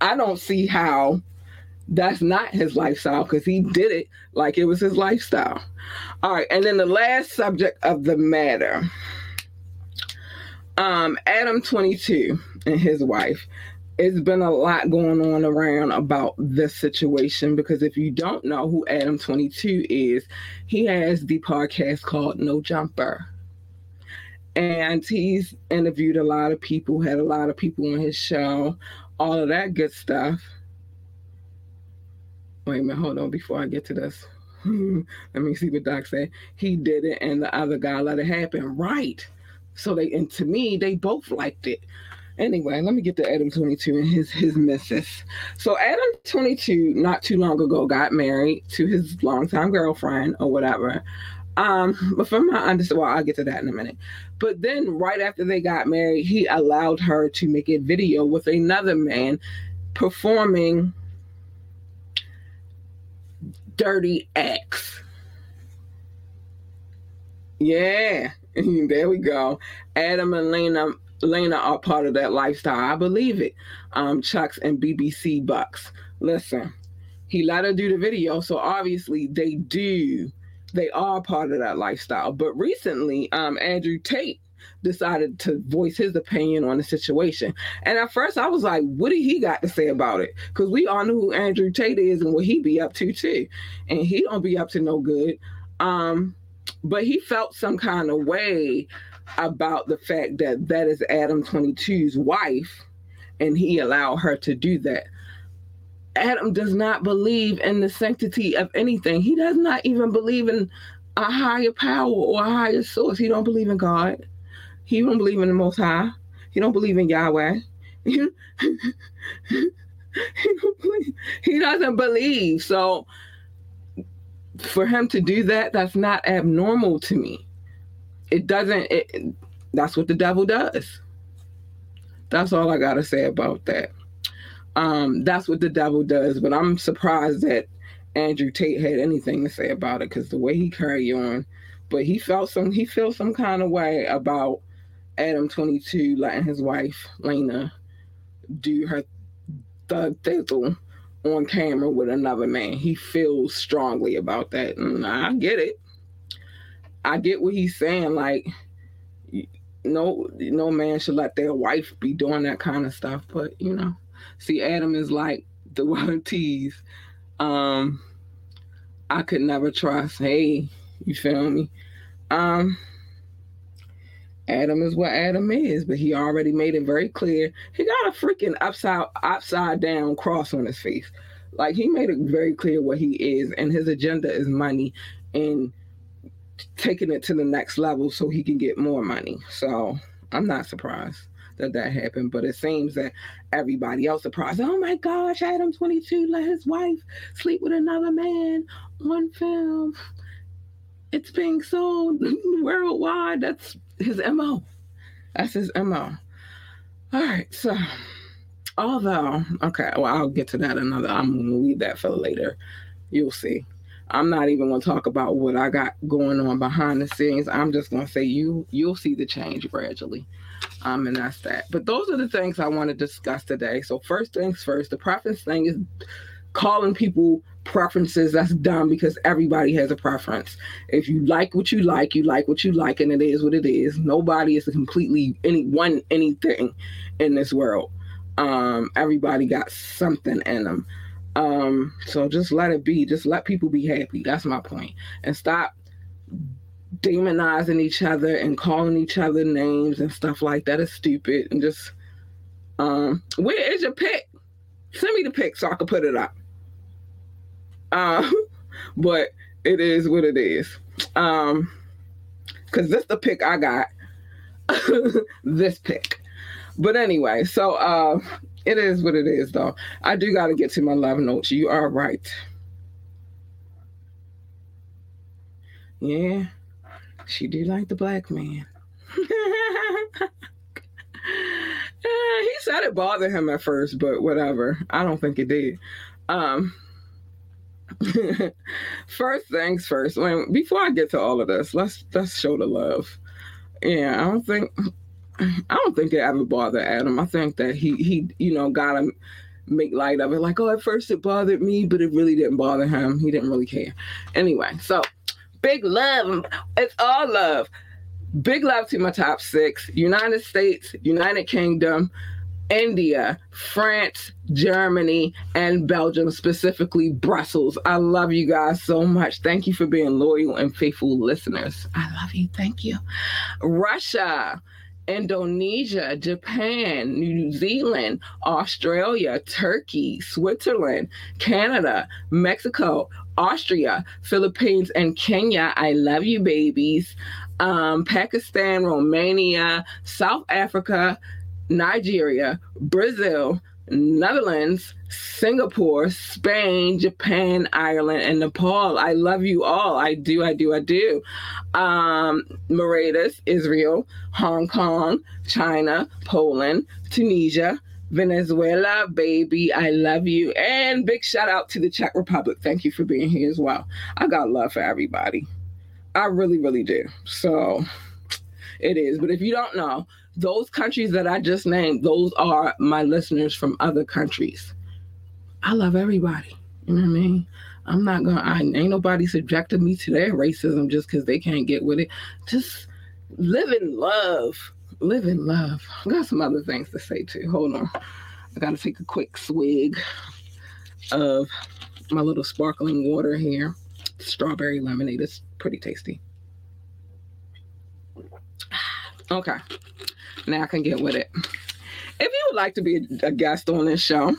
I don't see how that's not his lifestyle, because he did it like it was his lifestyle. All right. And then the last subject of the matter, Adam22 and his wife. It's been a lot going on around about this situation, because if you don't know who Adam22 is, he has the podcast called No Jumper. And he's interviewed a lot of people, had a lot of people on his show, all of that good stuff. Wait a minute, hold on, before I get to this. Let me see what Doc said. He did it and the other guy let it happen. Right. So they both liked it. Anyway, let me get to Adam22 and his missus. So Adam22, not too long ago, got married to his longtime girlfriend or whatever. But from my understanding, well, I'll get to that in a minute. But then right after they got married, he allowed her to make a video with another man performing dirty acts. Yeah, there we go. Adam and Lena are part of that lifestyle. I believe it. Chucks and BBC Bucks. Listen, he let her do the video, so obviously they are part of that lifestyle. But recently, Andrew Tate decided to voice his opinion on the situation. And at first I was like, what did he got to say about it? Because we all know who Andrew Tate is and what he be up to too. And he don't be up to no good. But he felt some kind of way about the fact that that is Adam22's wife and he allowed her to do that. Adam does not believe in the sanctity of anything. He does not even believe in a higher power or a higher source. He don't believe in God. He don't believe in the Most High. He don't believe in Yahweh. He doesn't believe. So for him to do that, that's not abnormal to me. That's what the devil does. That's all I got to say about that. That's what the devil does, but I'm surprised that Andrew Tate had anything to say about it because the way he carried on, but he felt some kind of way about Adam22 letting his wife Lena do her thug thizzle on camera with another man. He feels strongly about that, and I get it. I get what he's saying. Like, no man should let their wife be doing that kind of stuff, but you know. See, Adam is like the wild tease. I could never trust. Hey, you feel me? Adam is what Adam is, but he already made it very clear. He got a freaking upside down cross on his face. Like, he made it very clear what he is, and his agenda is money and taking it to the next level so he can get more money. So I'm not surprised that happened, but it seems that everybody else surprised. Oh my gosh, Adam22 let his wife sleep with another man on film. It's being sold worldwide. That's his MO. All right, so I'll get to that another. I'm gonna leave that for later. You'll see. I'm not even gonna talk about what I got going on behind the scenes. I'm just gonna say you'll see the change gradually. And that's that. But those are the things I want to discuss today. So first things first, the preference thing is calling people preferences. That's dumb because everybody has a preference. If you like what you like, you like what you like, and it is what it is. Nobody is completely anything in this world. Everybody got something in them. So just let it be. Just let people be happy. That's my point. And stop demonizing each other and calling each other names and stuff like that is stupid. And just, where is your pic? Send me the pic so I can put it up. But it is what it is. Cause this the pic I got. This pic. But anyway, so it is what it is, though. I do got to get to my love notes. You are right. Yeah. She do like the black man. He said it bothered him at first, but whatever. I don't think it did. First things first. Before I get to all of this, let's show the love. Yeah, I don't think it ever bothered Adam. I think that he gotta make light of it. Like, oh, at first it bothered me, but it really didn't bother him. He didn't really care. Anyway, so. Big love. It's all love. Big love to my top six. United States, United Kingdom, India, France, Germany, and Belgium, specifically Brussels. I love you guys so much. Thank you for being loyal and faithful listeners. I love you. Thank you. Russia, Indonesia, Japan, New Zealand, Australia, Turkey, Switzerland, Canada, Mexico, Austria, Philippines, and Kenya. I love you, babies. Pakistan, Romania, South Africa, Nigeria, Brazil, Netherlands, Singapore, Spain, Japan, Ireland, and Nepal. I love you all. I do. Mauritius, Israel, Hong Kong, China, Poland, Tunisia, Venezuela, baby, I love you. And big shout out to the Czech Republic. Thank you for being here as well. I got love for everybody. I really, really do. So it is. But if you don't know, those countries that I just named, those are my listeners from other countries. I love everybody. You know what I mean? Ain't nobody subjecting me to their racism just because they can't get with it. Just live in love. Live in love. I got some other things to say too. Hold on. I got to take a quick swig of my little sparkling water here. Strawberry lemonade. It's pretty tasty. Okay. Now I can get with it. If you would like to be a guest on this show,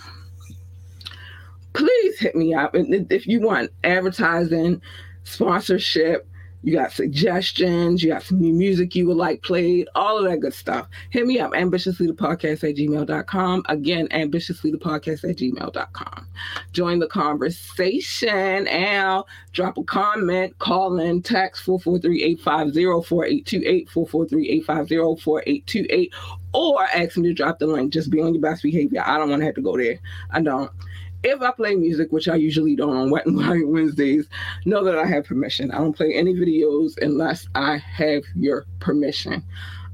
please hit me up. And if you want advertising, sponsorship, you got suggestions, you got some new music you would like played, all of that good stuff, hit me up, ambitiouslythepodcast@gmail.com. Again, ambitiouslythepodcast@gmail.com. Join the conversation and drop a comment, call in, text 443-850-4828, 443-850-4828, or ask me to drop the link. Just be on your best behavior. I don't want to have to go there. I don't. If I play music, which I usually don't on Wet and Wired Wednesdays, know that I have permission. I don't play any videos unless I have your permission.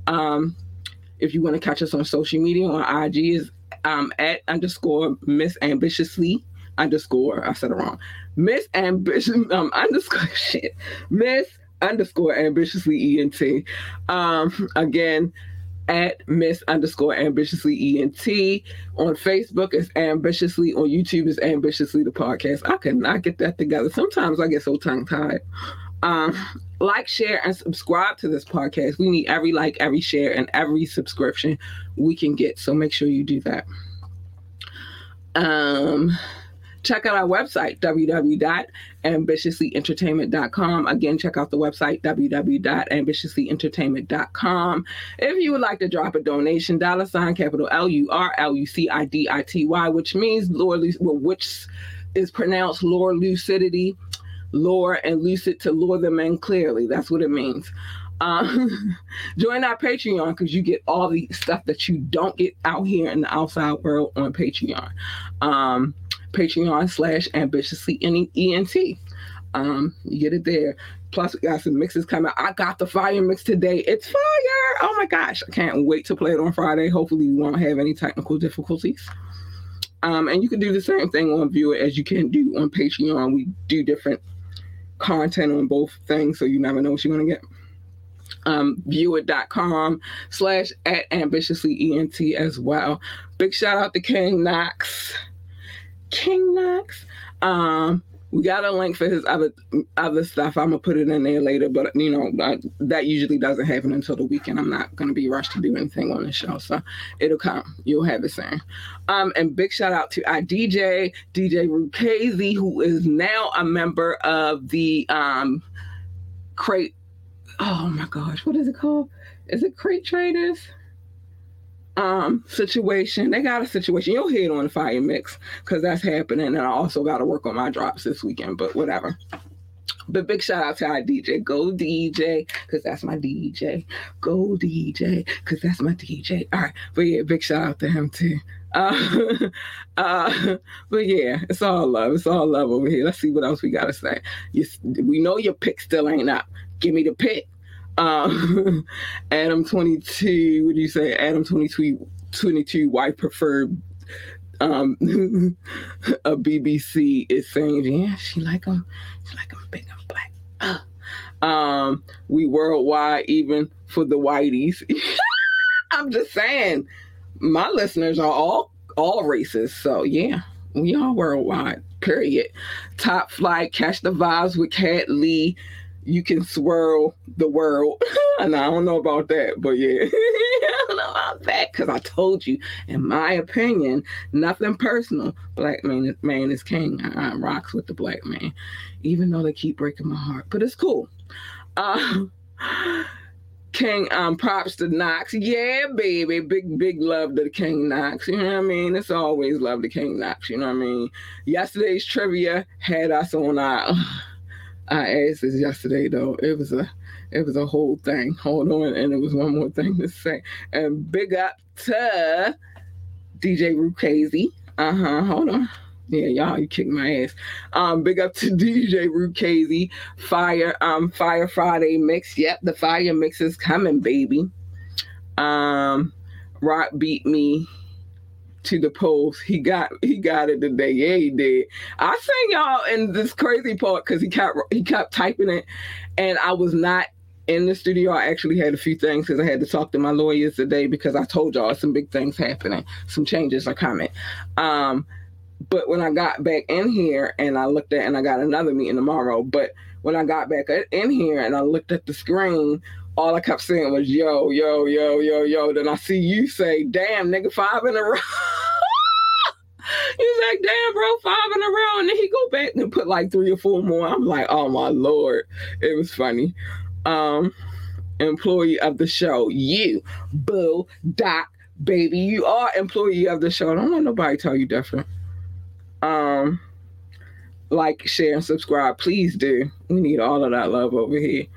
If you want to catch us on social media, on IG is @_Miss_Ambitiously_ENT. Again, @Miss_Ambitiously ENT. On Facebook is Ambitiously. On YouTube is Ambitiously the Podcast. I could not get that together. Sometimes I get so tongue-tied. Like, share, and subscribe to this podcast. We need every like, every share, and every subscription we can get. So make sure you do that. Check out our website, www.ambitiouslyentertainment.com. Again, check out the website, www.ambitiouslyentertainment.com. If you would like to drop a donation, $LURLUCIDITY, which means which is pronounced lure lucidity, lure and lucid, to lure the men clearly. That's what it means. Join our Patreon because you get all the stuff that you don't get out here in the outside world on Patreon. Patreon/ambitiouslyENT. You get it there. Plus, we got some mixes coming. I got the fire mix today. It's fire. Oh my gosh. I can't wait to play it on Friday. Hopefully, we won't have any technical difficulties. And you can do the same thing on Viewer as you can do on Patreon. We do different content on both things, so you never know what you're going to get. Viewer.com/@ambitiouslyENT as well. Big shout out to Kane Knox. We got a link for his other stuff. I'm gonna put it in there later, but you know that usually doesn't happen until the weekend. I'm not gonna be rushed to do anything on the show, so it'll come. You'll have it soon. And big shout out to our DJ Rukazi, who is now a member of the crate. Oh my gosh, what is it called? Is it Crate Traders? Situation. They got a situation. You'll hear it on the fire mix because that's happening. And I also got to work on my drops this weekend, but whatever. But big shout out to our DJ. Go DJ, because that's my DJ. Go DJ, because that's my DJ. All right. But yeah, big shout out to him too. But yeah, it's all love. It's all love over here. Let's see what else we got to say. We know your pick still ain't up. Give me the pick. Adam22, what do you say? Adam22, wife preferred, a BBC is saying, yeah, she like him big and black. We worldwide, even for the whiteys. I'm just saying, my listeners are all races, so yeah, we all worldwide, period. Top flight, catch the vibes with Cat Lee. You can swirl the world. And I don't know about that, but yeah. I don't know about that, because I told you, in my opinion, nothing personal. Black man is king. I rocks with the black man, even though they keep breaking my heart. But it's cool. King, props to Knox. Yeah, baby. Big love to Kane Knox. You know what I mean? It's always love to Kane Knox. You know what I mean? Yesterday's trivia had us on our asses yesterday, though. It was a whole thing. Hold on. And it was one more thing to say. And big up to DJ Rukazi. Hold on. Yeah, y'all, you kicked my ass. Big up to DJ Rukazi. Fire Friday mix. Yep, the fire mix is coming, baby. Rock beat me to the polls. He got it today. Yeah, he did. I seen y'all in this crazy part because he kept typing it, and I was not in the studio. I actually had a few things because I had to talk to my lawyers today because I told y'all some big things happening. Some changes are coming. But when I got back in here and I looked at, and I got another meeting tomorrow, but when I got back in here and I looked at the screen, all I kept saying was, yo, yo, yo, yo, yo. Then I see you say, damn, nigga, 5 in a row. He's like, damn, bro, 5 in a row. And then he go back and put like 3 or 4 more. I'm like, oh, my Lord. It was funny. Employee of the show, you, boo, doc, baby. You are employee of the show. Don't let nobody tell you different. Like, share, and subscribe. Please do. We need all of that love over here.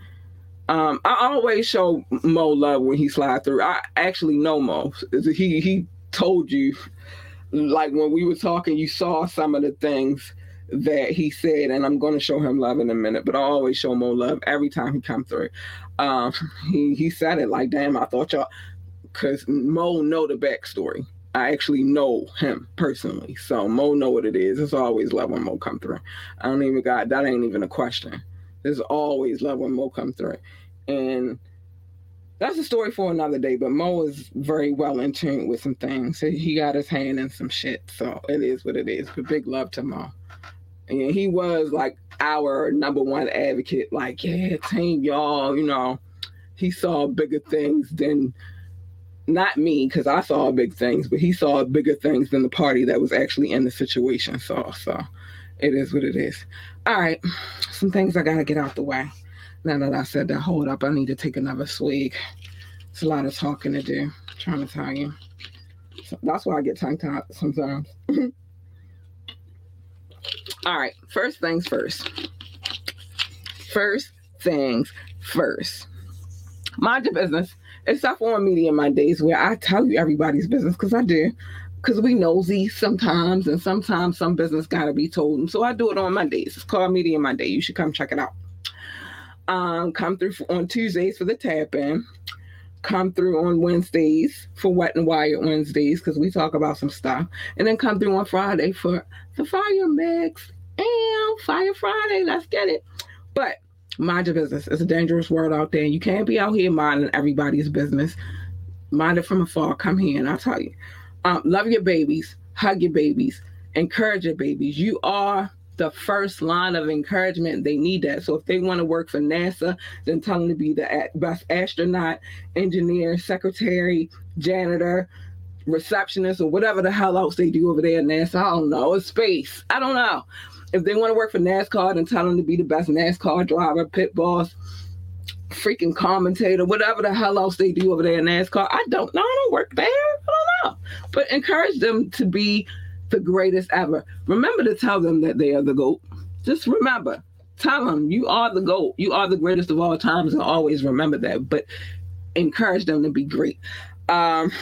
I always show Mo love when he slides through. I actually know Mo. He told you, like, when we were talking, you saw some of the things that he said, and I'm going to show him love in a minute, but I always show Mo love every time he comes through. He said it like, damn, I thought y'all, because Mo know the backstory. I actually know him personally. So Mo know what it is. It's always love when Mo come through. I don't even got, that ain't even a question. There's always love when Mo come through. And that's a story for another day, but Mo is very well in tune with some things. He got his hand in some shit. So it is what it is, but big love to Mo. And he was like our #1 advocate. Like, yeah, team y'all, you know, he saw bigger things than, not me, because I saw big things, but he saw bigger things than the party that was actually in the situation. So it is what it is. All right. Some things I got to get out the way. Now that I said that, hold up. I need to take another swig. It's a lot of talking to do. I'm trying to tell you. So that's why I get tongue-tied sometimes. All right. First things first. Mind your business. Except for on Media Mondays, where I tell you everybody's business, because I do. Because we nosy sometimes, and sometimes some business got to be told. And so I do it on Mondays. It's called Media Monday. You should come check it out. Come through on Tuesdays for the tap-in. Come through on Wednesdays for Wet and Wired Wednesdays, because we talk about some stuff. And then come through on Friday for the Fire Mix. And Fire Friday, let's get it. But mind your business. It's a dangerous world out there. You can't be out here minding everybody's business. Mind it from afar. Come here and I'll tell you. Love your babies. Hug your babies. Encourage your babies. You are the first line of encouragement. They need that. So if they want to work for NASA, then tell them to be the best astronaut, engineer, secretary, janitor, receptionist, or whatever the hell else they do over there at NASA. I don't know. It's space. I don't know. If they want to work for NASCAR, then tell them to be the best NASCAR driver, pit boss, freaking commentator, whatever the hell else they do over there in NASCAR. I don't know. I don't work there. I don't know. But encourage them to be the greatest ever. Remember to tell them that they are the GOAT. Just remember. Tell them you are the GOAT. You are the greatest of all times, and always remember that. But encourage them to be great. And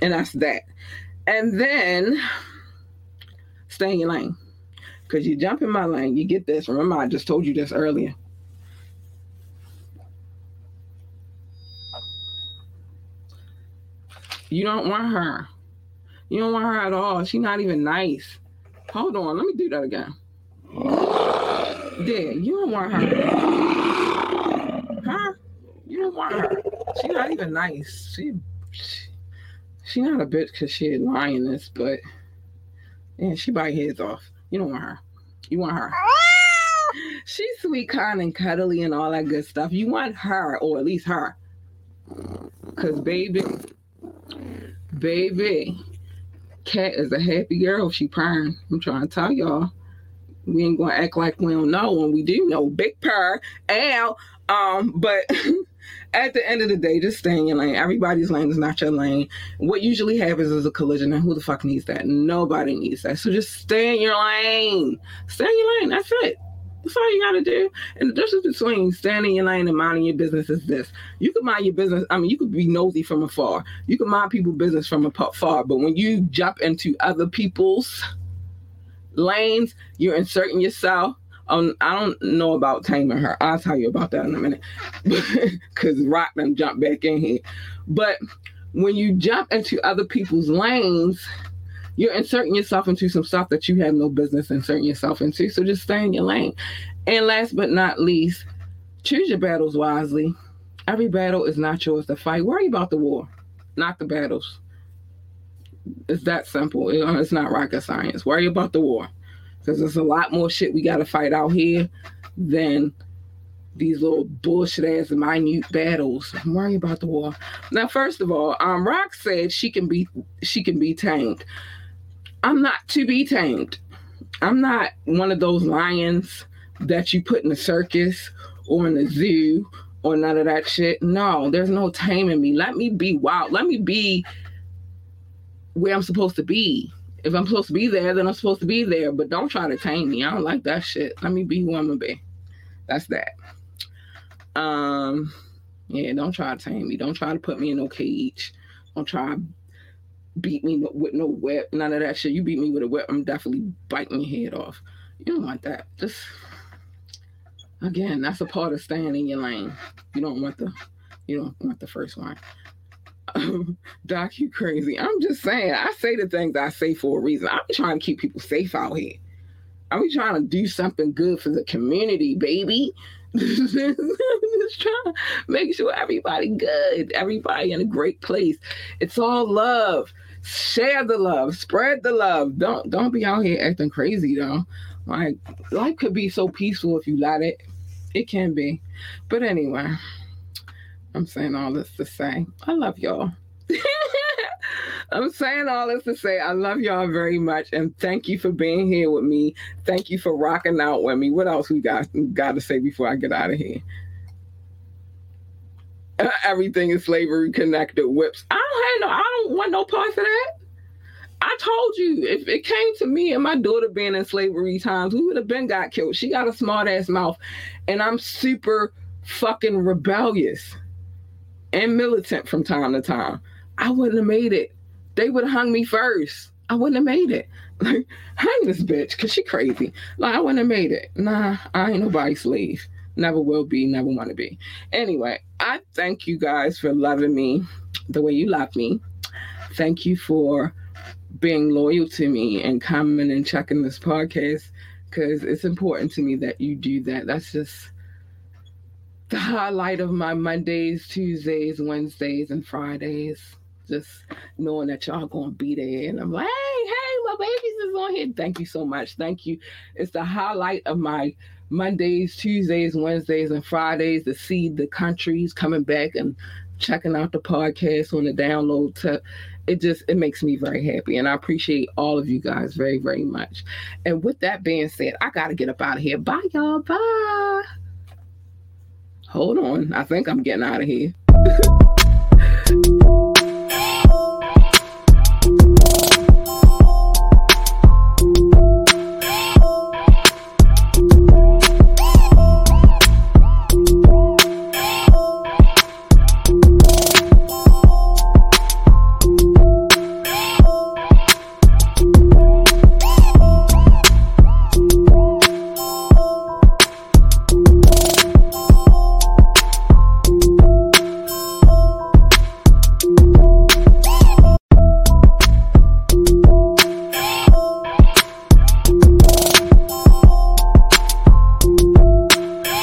that's that. And then stay in your lane. Because you jump in my lane, you get this. Remember, I just told you this earlier. You don't want her. You don't want her at all. She's not even nice. Hold on. Let me do that again. Yeah, you don't want her. Huh? You don't want her. She's not even nice. She not a bitch because she a lioness, but yeah, she bite heads off. You don't want her. You want her. She's sweet, kind, and cuddly and all that good stuff. You want her, or at least her. Because baby, Cat is a happy girl. She purring. I'm trying to tell y'all. We ain't going to act like we don't know when we do know. Big purr. But at the end of the day, just stay in your lane. Everybody's lane is not your lane. What usually happens is a collision, and who the fuck needs that? Nobody needs that. So just stay in your lane. Stay in your lane. That's it. That's all you gotta do. And the difference between standing in your lane and minding your business is this. You can mind your business. I mean, you could be nosy from afar. You can mind people's business from afar. But when you jump into other people's lanes, you're inserting yourself. I don't know about taming her. I'll tell you about that in a minute. Because Rock done jumped back in here. But when you jump into other people's lanes, you're inserting yourself into some stuff that you have no business inserting yourself into. So just stay in your lane. And last but not least, choose your battles wisely. Every battle is not yours to fight. Worry about the war, not the battles. It's that simple. It's not rocket science. Worry about the war, because there's a lot more shit we got to fight out here than these little bullshit-ass minute battles. I'm worried about the war. Now, first of all, Rock said she can be tamed. I'm not to be tamed. I'm not one of those lions that you put in a circus or in a zoo or none of that shit. No, there's no taming me. Let me be wild. Let me be where I'm supposed to be. If I'm supposed to be there, then I'm supposed to be there. But don't try to tame me. I don't like that shit. Let me be who I'm going to be. That's that. Yeah, don't try to tame me. Don't try to put me in no cage. Don't try to beat me with no whip. None of that shit. You beat me with a whip, I'm definitely biting your head off. You don't want that. Just, again, that's a part of staying in your lane. You don't want the first one. Doc, you crazy. I'm just saying, I say the things I say for a reason. I'm trying to keep people safe out here. I'm trying to do something good for the community, baby. I'm just trying to make sure everybody good, everybody in a great place. It's all love. Share the love, spread the love. Don't be out here acting crazy though. Like, life could be so peaceful if you let it. It can be. But anyway, I'm saying all this to say, I love y'all. I'm saying all this to say, I love y'all very much. And thank you for being here with me. Thank you for rocking out with me. What else we got to say before I get out of here? Everything is slavery connected whips. I don't want no parts of that. I told you, if it came to me and my daughter being in slavery times, we would have been got killed. She got a smart ass mouth and I'm super fucking rebellious and militant from time to time. I wouldn't have made it. They would have hung me first. I wouldn't have made it. Like, hang this bitch, because she crazy. Like, I wouldn't have made it. Nah, I ain't nobody's slave. Never will be, never want to be. Anyway, I thank you guys for loving me the way you love me. Thank you for being loyal to me and coming and checking this podcast, because it's important to me that you do that. That's just the highlight of my Mondays, Tuesdays, Wednesdays, and Fridays. Just knowing that y'all gonna be there. And I'm like, hey, my babies is on here. Thank you so much. Thank you. It's the highlight of my Mondays, Tuesdays, Wednesdays, and Fridays to see the countries coming back and checking out the podcast on the download. It makes me very happy. And I appreciate all of you guys very, very much. And with that being said, I gotta get up out of here. Bye, y'all. Bye. Hold on. I think I'm getting out of here.